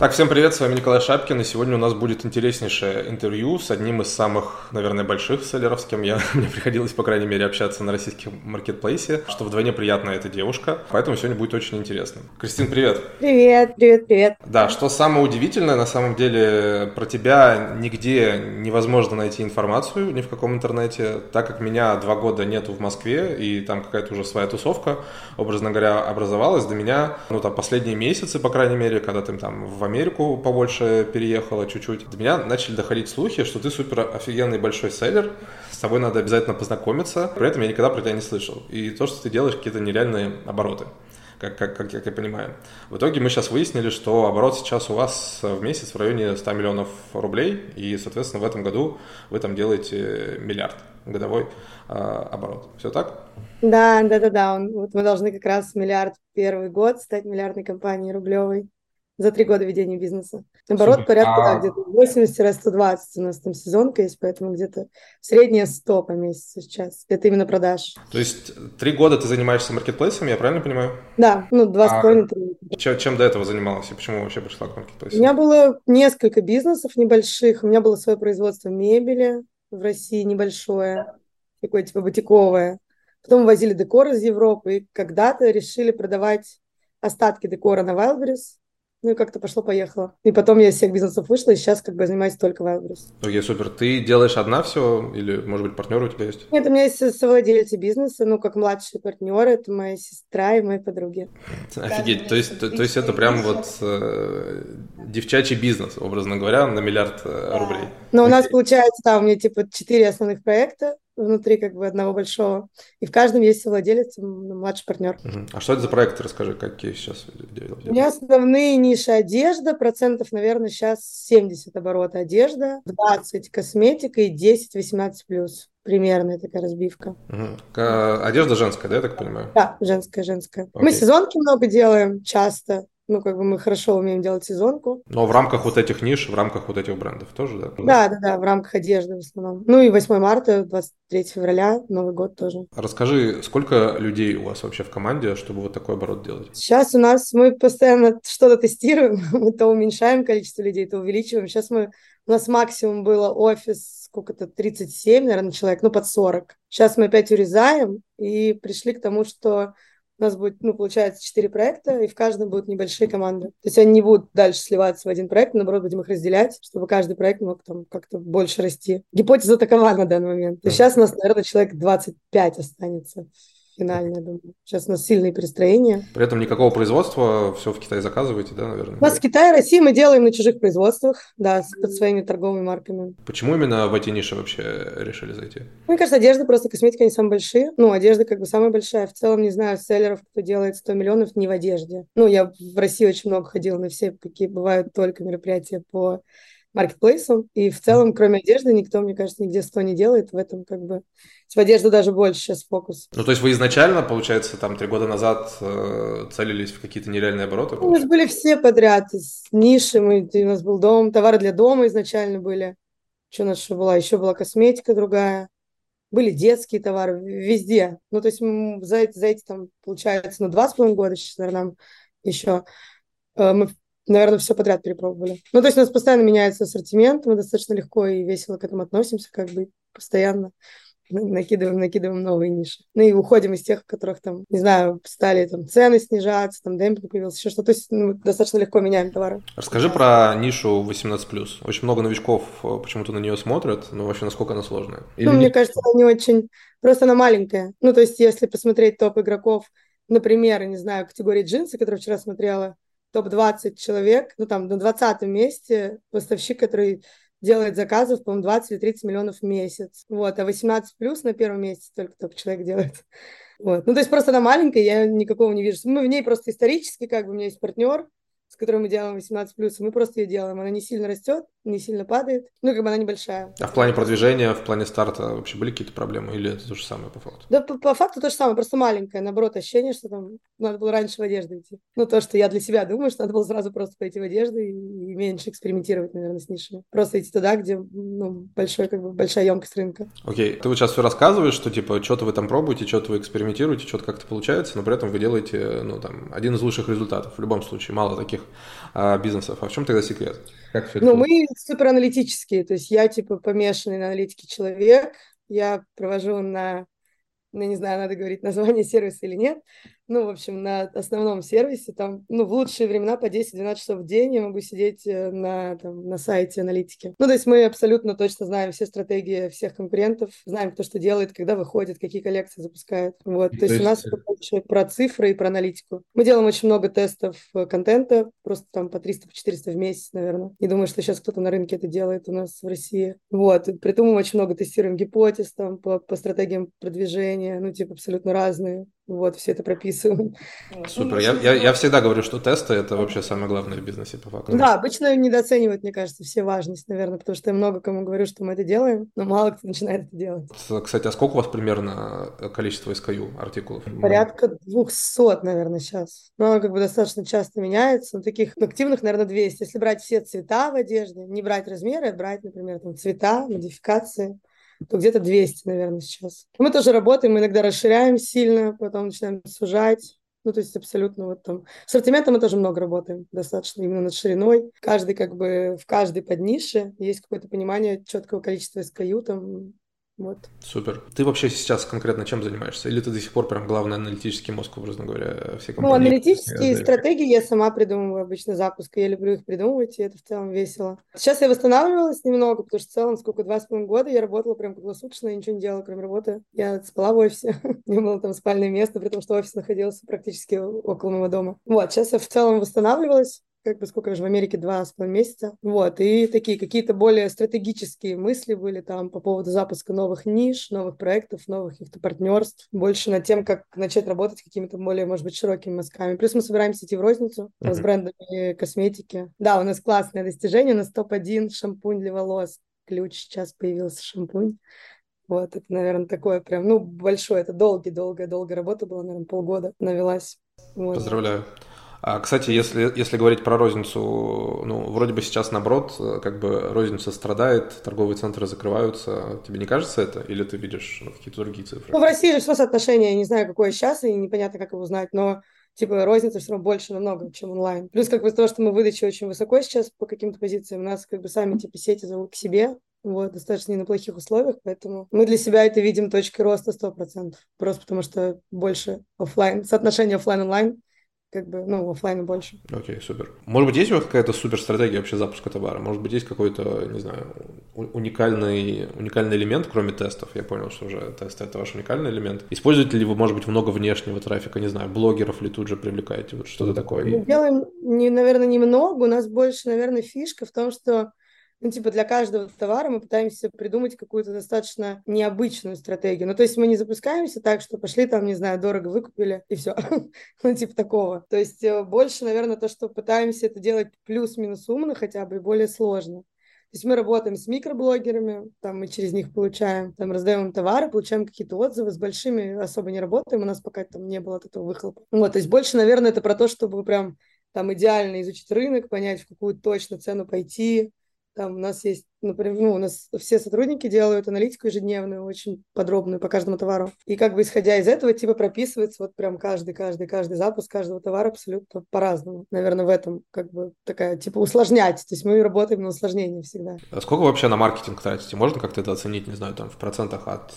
Так, всем привет, с вами Николай Шапкин, и сегодня у нас будет интереснейшее интервью с одним из самых, наверное, больших селлеров, с кем мне приходилось, по крайней мере, общаться на российском маркетплейсе, что вдвойне приятно, эта девушка, поэтому сегодня будет очень интересно. Кристин, привет! Привет, привет, привет! Да, что самое удивительное, на самом деле, про тебя нигде невозможно найти информацию, ни в каком интернете, так как меня 2 года нету в Москве, и там какая-то уже своя тусовка, образно говоря, образовалась, до меня, последние месяцы, по крайней мере, когда ты там в Америку побольше переехала чуть-чуть. До меня начали доходить слухи, что ты супер офигенный большой селлер, с тобой надо обязательно познакомиться, при этом я никогда про тебя не слышал. И то, что ты делаешь какие-то нереальные обороты, как я понимаю. В итоге мы сейчас выяснили, что оборот сейчас у вас в месяц в районе 100 миллионов рублей, и, соответственно, в этом году вы там делаете 1 миллиард годовой оборот. Все так? Да. Вот мы должны как раз 1 миллиард первый год стать миллиардной компанией рублевой. За 3 года ведения бизнеса. Наоборот, порядка где-то 80-120 у нас там сезонка есть, поэтому где-то средняя 100 по месяцу сейчас. Это именно продаж. То есть 3 года ты занимаешься маркетплейсом, я правильно понимаю? Да, 2,5-3. Чем до этого занималась и почему вообще пришла к маркетплейсу? У меня было несколько бизнесов небольших. У меня было свое производство мебели в России небольшое, такое типа бутиковое. Потом возили декор из Европы и когда-то решили продавать остатки декора на Wildberries. И как-то пошло-поехало. И потом я из всех бизнесов вышла, и сейчас занимаюсь только Wildberries. Окей, супер. Ты делаешь одна все? Или, может быть, партнеры у тебя есть? Нет, у меня есть совладельцы бизнеса, как младшие партнеры. Это моя сестра и мои подруги. Офигеть. То есть это прям девчачий бизнес, образно говоря, на 1 миллиард рублей. Но у нас получается, у меня 4 основных проекта внутри одного большого. И в каждом есть совладелец, младший партнер. А что это за проекты? Расскажи, какие сейчас? У меня основные ниши одежда. 70% 70 оборота одежда, 20 косметика и 10 18+. Примерная такая разбивка. Одежда женская, да, я так понимаю? Да, женская. Окей. Мы сезонки много делаем, часто. Мы хорошо умеем делать сезонку. Но в рамках вот этих ниш, в рамках вот этих брендов тоже, да? Да, в рамках одежды в основном. И 8 марта, 23 февраля, Новый год тоже. Расскажи, сколько людей у вас вообще в команде, чтобы вот такой оборот делать? Сейчас у нас мы постоянно что-то тестируем, мы то уменьшаем количество людей, то увеличиваем. Сейчас у нас максимум было офис, 37, наверное, человек, под 40. Сейчас мы опять урезаем и пришли к тому, что... У нас будет, получается, 4 проекта, и в каждом будут небольшие команды. То есть они не будут дальше сливаться в один проект, наоборот, будем их разделять, чтобы каждый проект мог как-то больше расти. Гипотеза такова на данный момент. И сейчас у нас, наверное, человек 25 останется. Финально, я думаю. Сейчас у нас сильные перестроения. При этом никакого производства, все в Китае заказываете, да, наверное? У нас в Китае, России мы делаем на чужих производствах, под своими торговыми марками. Почему именно в эти ниши вообще решили зайти? Мне кажется, одежда, просто косметика, они самые большие. Одежда самая большая. В целом, не знаю, селлеров, кто делает 100 миллионов, не в одежде. Я в России очень много ходила на все, какие бывают только мероприятия по маркетплейсом, и в целом, кроме одежды, никто, мне кажется, нигде 100 не делает, в этом в одежде даже больше сейчас фокус. То есть вы изначально, получается, 3 года назад целились в какие-то нереальные обороты? У нас были все подряд, с ниши, у нас был дом, товары для дома изначально были, что у нас еще была? Еще была косметика другая, были детские товары, везде, за эти, получается, 2,5 года сейчас, наверное, еще мы наверное, все подряд перепробовали. То есть у нас постоянно меняется ассортимент, мы достаточно легко и весело к этому относимся, постоянно накидываем новые ниши. И уходим из тех, в которых, стали цены снижаться, демпинг появился, еще что-то. То есть мы достаточно легко меняем товары. Расскажи про нишу 18+. Очень много новичков почему-то на нее смотрят, но вообще насколько она сложная? Мне кажется, она не очень... Просто она маленькая. То есть если посмотреть топ игроков, например, я не знаю, категории джинсы, которую вчера смотрела, топ-20 человек, на 20-м месте поставщик, который делает заказов, по-моему, 20 или 30 миллионов в месяц. А 18+ на первом месте только человек делает. То есть просто она маленькая, я никакого не вижу. Мы в ней просто исторически, у меня есть партнер, с которым мы делаем 18+, мы просто ее делаем. Она не сильно растет, не сильно падает. Ну, как бы она небольшая. А в плане продвижения, в плане старта вообще были какие-то проблемы? Или это то же самое по факту? Да, по факту то же самое, просто маленькое. Наоборот, ощущение, что там надо было раньше в одежду идти. Ну, то, что я для себя думаю, что надо было сразу просто пойти в одежду и меньше экспериментировать, наверное, с нишами. Просто идти туда, где, ну, большой, как бы, большая емкость рынка. Окей. Ты вот сейчас все рассказываешь, что, типа, что-то вы там пробуете, что-то вы экспериментируете, что-то как-то получается, но при этом вы делаете, ну, там, один из лучших результатов. В любом случае, мало таких бизнесов. А в чем тогда секрет? Как все это было? Мы супераналитические, то есть я, типа, помешанный на аналитике человек, я провожу на, ну, не знаю, надо говорить название сервиса или нет, ну, в общем, на основном сервисе, там, ну, в лучшие времена по 10-12 часов в день я могу сидеть на, там, на сайте аналитики. Ну, то есть мы абсолютно точно знаем все стратегии всех конкурентов, знаем, кто что делает, когда выходит, какие коллекции запускают. Вот, то есть у нас больше про цифры и про аналитику. Мы делаем очень много тестов контента, просто там по 300-400 в месяц, наверное. Не думаю, что сейчас кто-то на рынке это делает у нас в России. Вот, при этом мы очень много тестируем гипотез там по стратегиям продвижения, ну, типа, абсолютно разные. Вот, все это прописываем. Супер. Я всегда говорю, что тесты – это вообще самое главное в бизнесе по факту. Да, обычно недооценивают, мне кажется, все важность, наверное, потому что я много кому говорю, что мы это делаем, но мало кто начинает это делать. Кстати, а сколько у вас примерно количество SKU артикулов? Порядка 200, наверное, сейчас. Но оно как бы достаточно часто меняется. Таких активных, наверное, 200. Если брать все цвета в одежде, не брать размеры, а брать, например, там, цвета, модификации, то где-то 200, наверное, сейчас. Мы тоже работаем, иногда расширяем сильно, потом начинаем сужать. Ну, то есть абсолютно вот там. С ассортиментом мы тоже много работаем, достаточно именно над шириной. Каждый как бы в каждой поднише есть какое-то понимание четкого количества SKU там. Вот. Супер. Ты вообще сейчас конкретно чем занимаешься? Или ты до сих пор прям главный аналитический мозг, образно говоря, все компании? Ну, аналитические стратегии я сама придумываю обычно запуск. Я люблю их придумывать, и это в целом весело. Сейчас я восстанавливалась немного, потому что в целом сколько, 2,5 года я работала прям круглосуточно, я ничего не делала, кроме работы. Я спала в офисе, не было там спальное место, при том, что офис находился практически около моего дома. Вот, сейчас я в целом восстанавливалась. Как бы сколько же в Америке, 2,5 месяца. Вот, и такие какие-то более стратегические мысли были там по поводу запуска новых ниш, новых проектов, новых каких-то партнерств. Больше над тем, как начать работать какими-то более, может быть, широкими мазками. Плюс мы собираемся идти в розницу с брендами косметики. Да, у нас классное достижение, у нас топ-1 шампунь для волос. Ключ, сейчас появился шампунь. Вот, это, наверное, такое прям, ну, большое, это долгая работа была, наверное, полгода навелась. Вот. Поздравляю. Кстати, если говорить про розницу, ну, вроде бы сейчас, наоборот, как бы розница страдает, торговые центры закрываются. Тебе не кажется это? Или ты видишь какие-то другие цифры? Ну, в России же все соотношение, я не знаю, какое сейчас, и непонятно, как его узнать, но... Типа розница все равно больше намного, чем онлайн. Плюс как бы то, что мы выдачи очень высоко сейчас по каким-то позициям, у нас как бы сами типа сети зовут к себе, вот, достаточно не на плохих условиях, поэтому мы для себя это видим точкой роста 100%, просто потому что больше офлайн, соотношение офлайн-онлайн, как бы, ну, офлайна больше. Окей, супер. Может быть, есть у вас какая-то суперстратегия вообще запуска товара? Может быть, есть какой-то, не знаю, уникальный элемент, кроме тестов? Я понял, что уже тесты – это ваш уникальный элемент. Используете ли вы, может быть, много внешнего трафика, не знаю, блогеров ли тут же привлекаете? Вот что-то такое. Мы делаем, наверное, немного. У нас больше, наверное, фишка в том, что, ну, типа, для каждого товара мы пытаемся придумать какую-то достаточно необычную стратегию. Ну, то есть мы не запускаемся так, что пошли там, не знаю, дорого выкупили, и все. Ну, типа такого. То есть больше, наверное, то, что пытаемся это делать плюс-минус умно хотя бы и более сложно. То есть мы работаем с микроблогерами, там мы через них получаем, там раздаем им товары, получаем какие-то отзывы, с большими особо не работаем, у нас пока там не было от этого выхлопа. Вот, то есть больше, наверное, это про то, чтобы прям там идеально изучить рынок, понять, в какую точно цену пойти. Там у нас есть, например, ну, у нас все сотрудники делают аналитику ежедневную, очень подробную по каждому товару. И как бы исходя из этого, типа прописывается вот прям каждый запуск каждого товара абсолютно по-разному. Наверное, в этом как бы такая, типа, усложнять. То есть мы работаем на усложнении всегда. А сколько вы вообще на маркетинг тратите? Можно как-то это оценить, не знаю, там в процентах от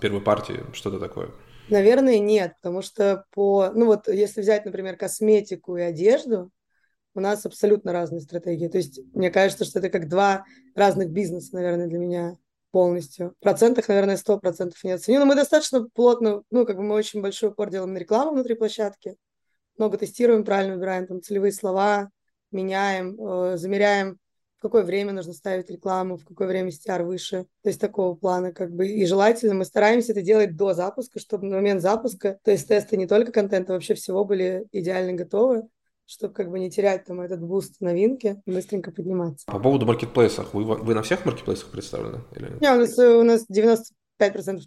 первой партии, что-то такое? Наверное, нет, потому что ну вот если взять, например, косметику и одежду, у нас абсолютно разные стратегии. То есть мне кажется, что это как два разных бизнеса, наверное, для меня полностью. В процентах, наверное, 100% не оценю. Но мы достаточно плотно, ну, как бы мы очень большой упор делаем на рекламу внутри площадки. Много тестируем, правильно выбираем там целевые слова, меняем, замеряем, в какое время нужно ставить рекламу, в какое время CTR выше. То есть такого плана как бы. И желательно мы стараемся это делать до запуска, чтобы на момент запуска, то есть тесты не только контента, вообще всего были идеально готовы. чтобы как бы не терять там этот буст новинки, быстренько подниматься. По поводу маркетплейсов, вы на всех маркетплейсах представлены или нет? Нет, у нас 95%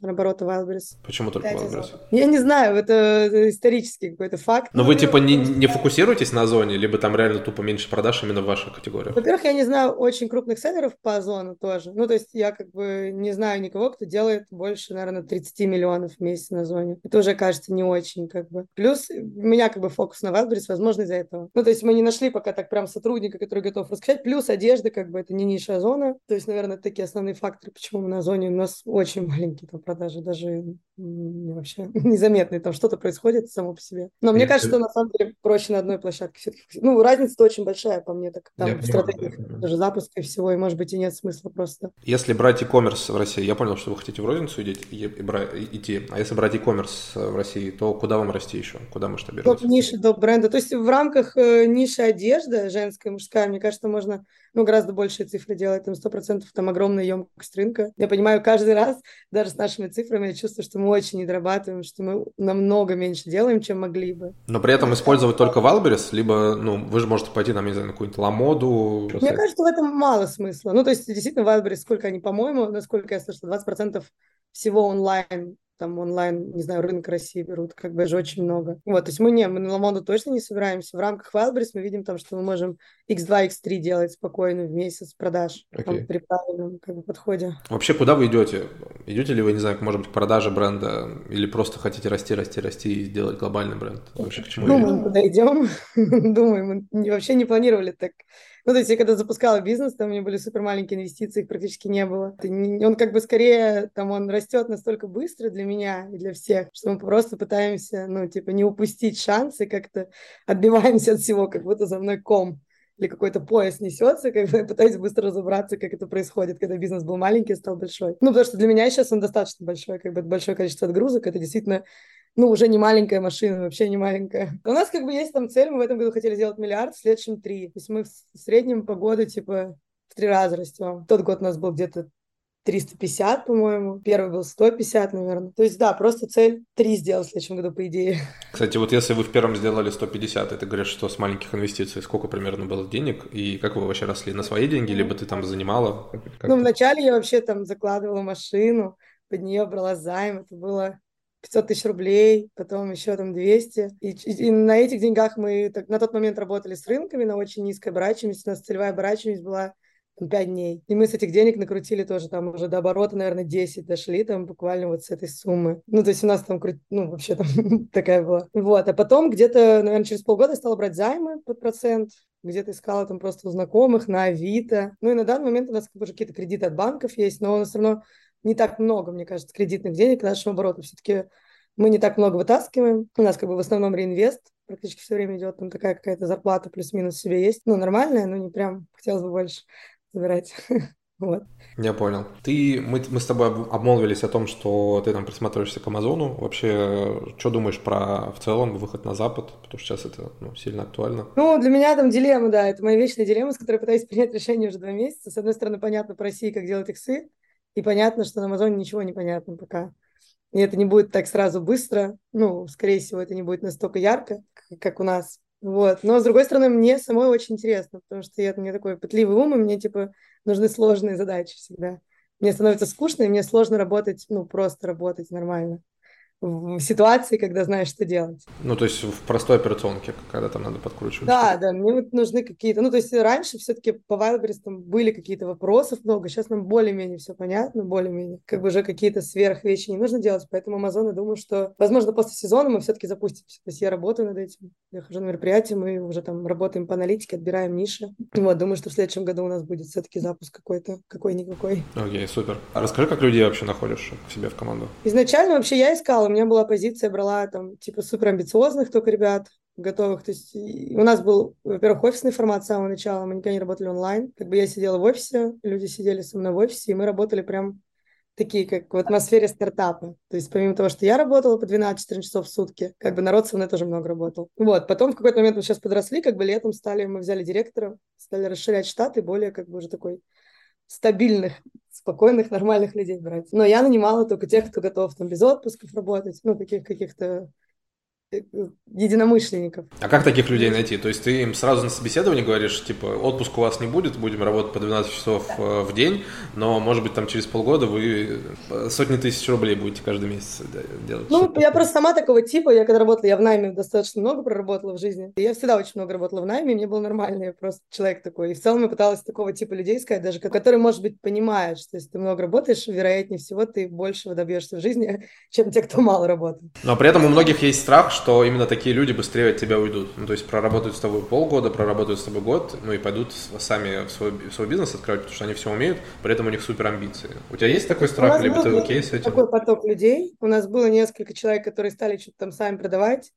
наоборот Wildberries. Почему только Wildberries? Я не знаю, это исторический какой-то факт. Но вы типа не фокусируетесь на Озоне, либо там реально тупо меньше продаж именно в вашей категории? Во-первых, я не знаю очень крупных селлеров по Озону тоже. Ну, то есть я как бы не знаю никого, кто делает больше, наверное, 30 миллионов в месяц на Озоне. Это уже кажется не очень как бы. Плюс у меня как бы фокус на Wildberries, возможно, из-за этого. Ну, то есть мы не нашли пока так прям сотрудника, который готов раскачать. Плюс одежда как бы это не ниша Озона. То есть, наверное, такие основные факторы, почему мы на Озоне у нас очень маленькие там продажи, даже вообще незаметные, там что-то происходит само по себе. Но мне кажется, что на самом деле проще на одной площадке все-таки. Ну, разница-то очень большая, по мне, так там стратегия даже запуска и всего, и может быть и нет смысла просто. Если брать e-commerce в России, я понял, что вы хотите в розницу идти, а если брать e-commerce в России, то куда вам расти еще? Куда масштабироваться? Топ-ниши, топ-бренда. То есть в рамках ниши одежда женская, мужская, мне кажется, можно гораздо большие цифры делать, там 100%, там огромная емкость рынка. Я понимаю, каждый раз даже с нашими цифрами я чувствую, что мы очень не дорабатываем, что мы намного меньше делаем, чем могли бы. Но при этом использовать только Wildberries, либо, вы же можете пойти, не знаю, на какую-нибудь Ла-Моду. Мне кажется, в этом мало смысла. Ну, то есть, действительно, Wildberries, сколько они, по-моему, насколько я слышала, 20% всего онлайн, там онлайн, не знаю, рынок России берут, как бы же очень много. Вот, то есть мы на Ла-Моду точно не собираемся. В рамках Wildberries мы видим там, что мы можем x2, x3 делать спокойно в месяц продаж там, при правильном подходе. Вообще, куда вы идете? Идете ли вы, не знаю, может быть, к продаже бренда или просто хотите расти и сделать глобальный бренд? Вообще, к чему мы куда идем? Думаю, мы вообще не планировали так. Ну, то есть я когда запускала бизнес, там у меня были супер маленькие инвестиции, их практически не было. Он как бы скорее, там он растет настолько быстро для меня и для всех, что мы просто пытаемся, не упустить шансы, как-то отбиваемся от всего, как будто за мной ком или какой-то пояс несется, как бы пытаюсь быстро разобраться, как это происходит, когда бизнес был маленький, стал большой. Потому что для меня сейчас он достаточно большой, как бы это большое количество отгрузок, это действительно... уже не маленькая машина, вообще не маленькая. У нас как бы есть там цель, мы в этом году хотели сделать 1 миллиард, в следующем 3. То есть мы в среднем по году в 3 раза растем. Тот год у нас был где-то 350, по-моему. Первый был 150, наверное. То есть, да, просто цель 3 сделать в следующем году, по идее. Кстати, вот если вы в первом сделали 150, и ты говоришь, что с маленьких инвестиций сколько примерно было денег, и как вы вообще росли? На свои деньги, либо ты там занимала? Вначале я вообще там закладывала машину, под нее брала займ, это было... 500 тысяч рублей, потом еще там 200. И на этих деньгах мы на тот момент работали с рынками на очень низкой оборачиваемости. У нас целевая оборачиваемость была 5 дней. И мы с этих денег накрутили тоже там уже до оборота, наверное, 10 дошли там буквально вот с этой суммы. То есть у нас там, вообще там такая была. Вот, а потом где-то, наверное, через полгода я стала брать займы под процент. Где-то искала там просто у знакомых, на Авито. И на данный момент у нас уже какие-то кредиты от банков есть, но у нас все равно... не так много, мне кажется, кредитных денег к нашему обороту. Все-таки мы не так много вытаскиваем. У нас как бы в основном реинвест практически все время идет. Там такая какая-то зарплата плюс-минус себе есть. Нормальная, не прям хотелось бы больше забирать. Вот. Я понял. Мы с тобой обмолвились о том, что ты там присматриваешься к Амазону. Вообще, что думаешь про в целом выход на Запад? Потому что сейчас это сильно актуально. Для меня там дилемма, да. Это моя вечная дилемма, с которой пытаюсь принять решение уже 2 месяца. С одной стороны, понятно по России, как делать иксы. И понятно, что на Амазоне ничего не понятно пока. И это не будет так сразу быстро. Скорее всего, это не будет настолько ярко, как у нас. Вот. Но, с другой стороны, мне самой очень интересно, потому что мне такой пытливый ум, и мне, нужны сложные задачи всегда. Мне становится скучно, и мне сложно работать, просто работать нормально. В ситуации, когда знаешь, что делать. То есть в простой операционке, когда там надо подкручивать. Да, мне нужны какие-то... то есть раньше все-таки по Wildberries там были какие-то вопросы много, сейчас нам более-менее все понятно, более-менее. Как бы уже какие-то сверхвещи не нужно делать, поэтому Amazon, я думаю, что, возможно, после сезона мы все-таки запустимся. То есть я работаю над этим, я хожу на мероприятия, мы уже там работаем по аналитике, отбираем ниши. Думаю, что в следующем году у нас будет все-таки запуск какой-то, какой-никакой. Окей, супер. А расскажи, как людей вообще находишь к себе в команду? Изначально вообще я искала. У меня была позиция, брала там супер амбициозных только ребят, готовых. То есть у нас был, во-первых, офисный формат с самого начала, мы никогда не работали онлайн. Как бы я сидела в офисе, люди сидели со мной в офисе, и мы работали прям такие, как в атмосфере стартапа. То есть помимо того, что я работала по 12-14 часов в сутки, как бы народ со мной тоже много работал. Потом в какой-то момент мы сейчас подросли, как бы летом мы взяли директора, стали расширять штат и более как бы уже такой стабильных, спокойных, нормальных людей брать. Но я нанимала только тех, кто готов там без отпусков работать, таких каких-то единомышленников. А как таких людей найти? То есть ты им сразу на собеседовании говоришь, типа, отпуск у вас не будет, будем работать по 12 часов в день, но, может быть, там через полгода вы сотни тысяч рублей будете каждый месяц делать. Ну, я просто сама такого типа, я когда работала, я в найме достаточно много проработала в жизни. Я всегда очень много работала в найме, и мне было нормально, я просто человек такой. И в целом я пыталась такого типа людей искать, даже который, может быть, понимает, что если ты много работаешь, вероятнее всего ты большего добьешься в жизни, чем те, кто мало работает. Но при этом у многих есть страх, что именно такие люди быстрее от тебя уйдут. Ну, то есть проработают с тобой полгода, проработают с тобой год, ну и пойдут сами в свой бизнес открывать, потому что они все умеют, при этом у них супер амбиции. У тебя есть такой страх, либо ты окей с этим? Такой поток людей. У нас было несколько человек, которые стали что-то там сами продавать,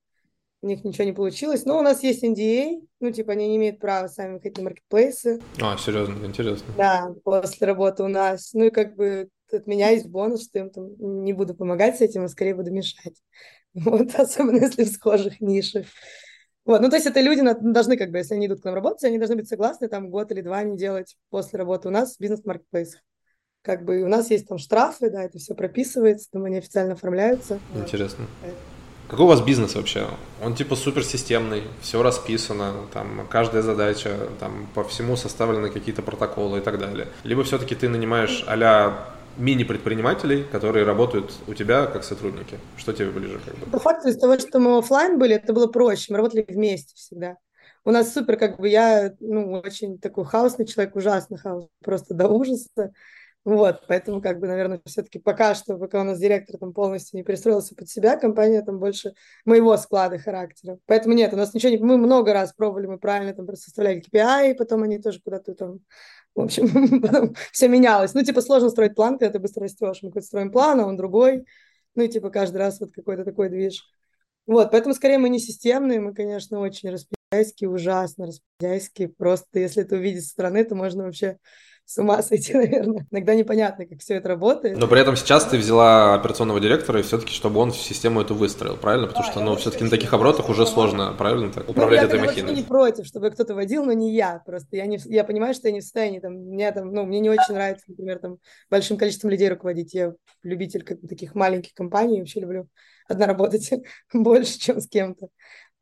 у них ничего не получилось. Но у нас есть NDA, ну типа они не имеют права сами выходить на маркетплейсы. А, серьезно, интересно. Да, после работы у нас. Ну и как бы от меня есть бонус, что им там не буду помогать с этим, а скорее буду мешать. Вот, особенно если в схожих нишах. Вот, ну, то есть это люди должны, как бы, если они идут к нам работать, они должны быть согласны там год или два не делать после работы у нас в бизнес-маркетплейсах. Как бы у нас есть там штрафы, да, это все прописывается, там они официально оформляются. Интересно. Вот. Какой у вас бизнес вообще? Он типа суперсистемный, все расписано, там каждая задача, там по всему составлены какие-то протоколы и так далее. Либо все-таки ты нанимаешь а-ля мини-предпринимателей, которые работают у тебя как сотрудники. Что тебе ближе? Как бы? По факту, из-за того, что мы офлайн были, это было проще. Мы работали вместе всегда. У нас супер, как бы я, очень такой хаосный человек, ужасно хаос, просто до ужаса. Вот, поэтому, как бы, наверное, все-таки пока у нас директор там полностью не перестроился под себя, компания там больше моего склада характера. Поэтому нет, у нас ничего не... Мы много раз пробовали, мы правильно там просто составляли KPI, и потом они тоже куда-то там... В общем, потом все менялось. Ну, типа, сложно строить план, когда ты быстро растешь. Мы какой-то строим план, а он другой. Ну, и, типа, каждый раз вот какой-то такой движ. Вот, поэтому, скорее, мы не системные, мы, конечно, очень распределяйские, ужасно распределяйские. Просто, если это увидеть со стороны, то можно вообще... С ума сойти, наверное. Иногда непонятно, как все это работает. Но при этом сейчас ты взяла операционного директора, и все-таки, чтобы он систему эту выстроил, правильно? Потому что, все-таки на таких оборотах уже сложно, правильно, так управлять этой махиной. Я не против, чтобы кто-то водил, но не я. Просто я понимаю, что я не в состоянии, мне не очень нравится, например, большим количеством людей руководить. Я любитель таких маленьких компаний, вообще люблю одна работать больше, чем с кем-то.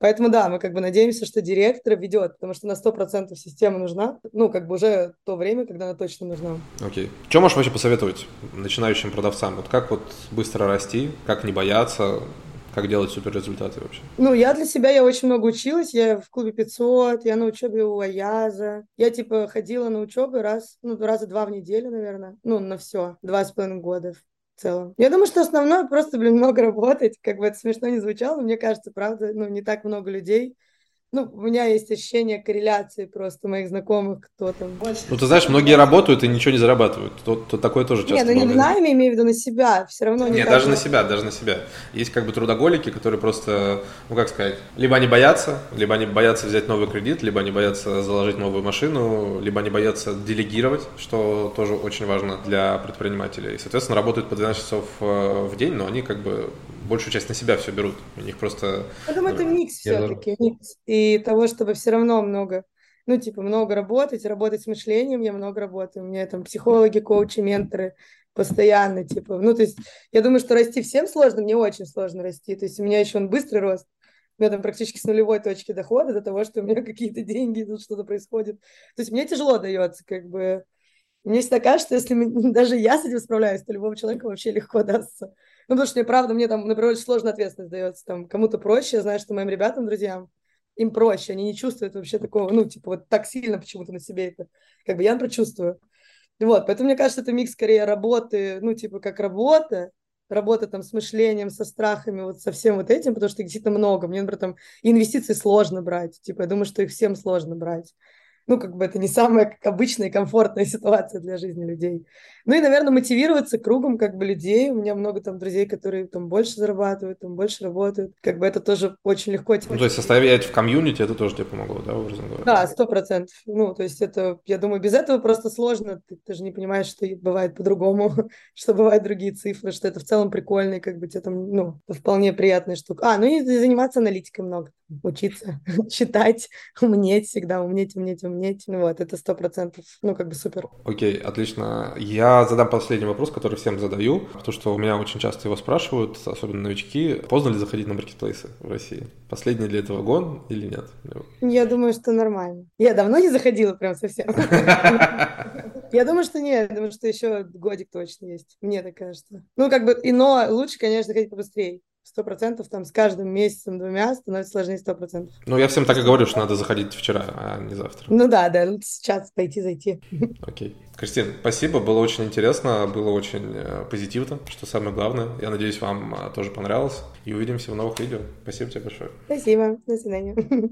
Поэтому, да, мы надеемся, что директор ведет, потому что на 100% система нужна, уже то время, когда она точно нужна. Окей. Что можешь вообще посоветовать начинающим продавцам? Вот как быстро расти, как не бояться, как делать суперрезультаты вообще? Я для себя, я очень много училась, я в клубе 500, я на учебе у Аяза, я ходила на учебу раза два в неделю, наверное, на все, 2,5 года. В целом. Я думаю, что основное просто, много работать, как бы это смешно не звучало, но мне кажется, правда, не так много людей. У меня есть ощущение корреляции просто моих знакомых, кто там больше. Ты знаешь, многие работают и ничего не зарабатывают, то такое тоже часто бывает. Не в найме, имею в виду на себя, все равно не так. Даже на себя. Есть трудоголики, которые просто, либо они боятся, взять новый кредит, либо они боятся заложить новую машину, либо они боятся делегировать, что тоже очень важно для предпринимателей. И, соответственно, работают по 12 часов в день, но они большую часть на себя все берут. У них просто... Я думаю, это микс все-таки. Микс. И того, чтобы все равно много, много работать с мышлением, я много работаю. У меня там психологи, коучи, менторы постоянно, то есть я думаю, что расти всем сложно, мне очень сложно расти. То есть у меня еще быстрый рост. У меня практически с нулевой точки дохода до того, что у меня какие-то деньги, тут что-то происходит. То есть мне тяжело дается, Мне всегда кажется, что если даже я с этим справляюсь, то любому человеку вообще легко дастся. Потому что мне, например, очень сложно ответственность дается. Кому-то проще, я знаю, что моим ребятам, друзьям, им проще. Они не чувствуют вообще такого, так сильно почему-то на себе это. Я, например, чувствую. Вот, поэтому, мне кажется, это микс скорее работы, как работа с мышлением, со страхами, со всем этим, потому что их действительно много. Мне, например, инвестиции сложно брать. Я думаю, что их всем сложно брать. Это не самая обычная и комфортная ситуация для жизни людей. И, наверное, мотивироваться кругом, людей. У меня много друзей, которые больше зарабатывают, больше работают. Это тоже очень легко. То есть состоять в комьюнити, это тоже тебе помогло, да, образно говоря? Да, 100%. То есть это, я думаю, без этого просто сложно. Ты же не понимаешь, что бывает по-другому, что бывают другие цифры, что это в целом прикольно, и тебе вполне приятная штука. И заниматься аналитикой много. учиться, читать, умнеть всегда, умнеть. Вот, это 100%, супер. Окей, отлично. Я задам последний вопрос, который всем задаю, потому что у меня очень часто его спрашивают, особенно новички, поздно ли заходить на маркетплейсы в России? Последний ли это вагон или нет? Я думаю, что нормально. Я давно не заходила прям совсем. Я думаю, что нет, думаю, что еще годик точно есть, мне так кажется. Но лучше, конечно, ходить побыстрее. 100% там с каждым месяцем, двумя становится сложнее 100%. Я всем так и говорю, что надо заходить вчера, а не завтра. Да, лучше сейчас зайти. Окей. Кристин, спасибо, было очень интересно, было очень позитивно, что самое главное. Я надеюсь, вам тоже понравилось. И увидимся в новых видео. Спасибо тебе большое. Спасибо, до свидания.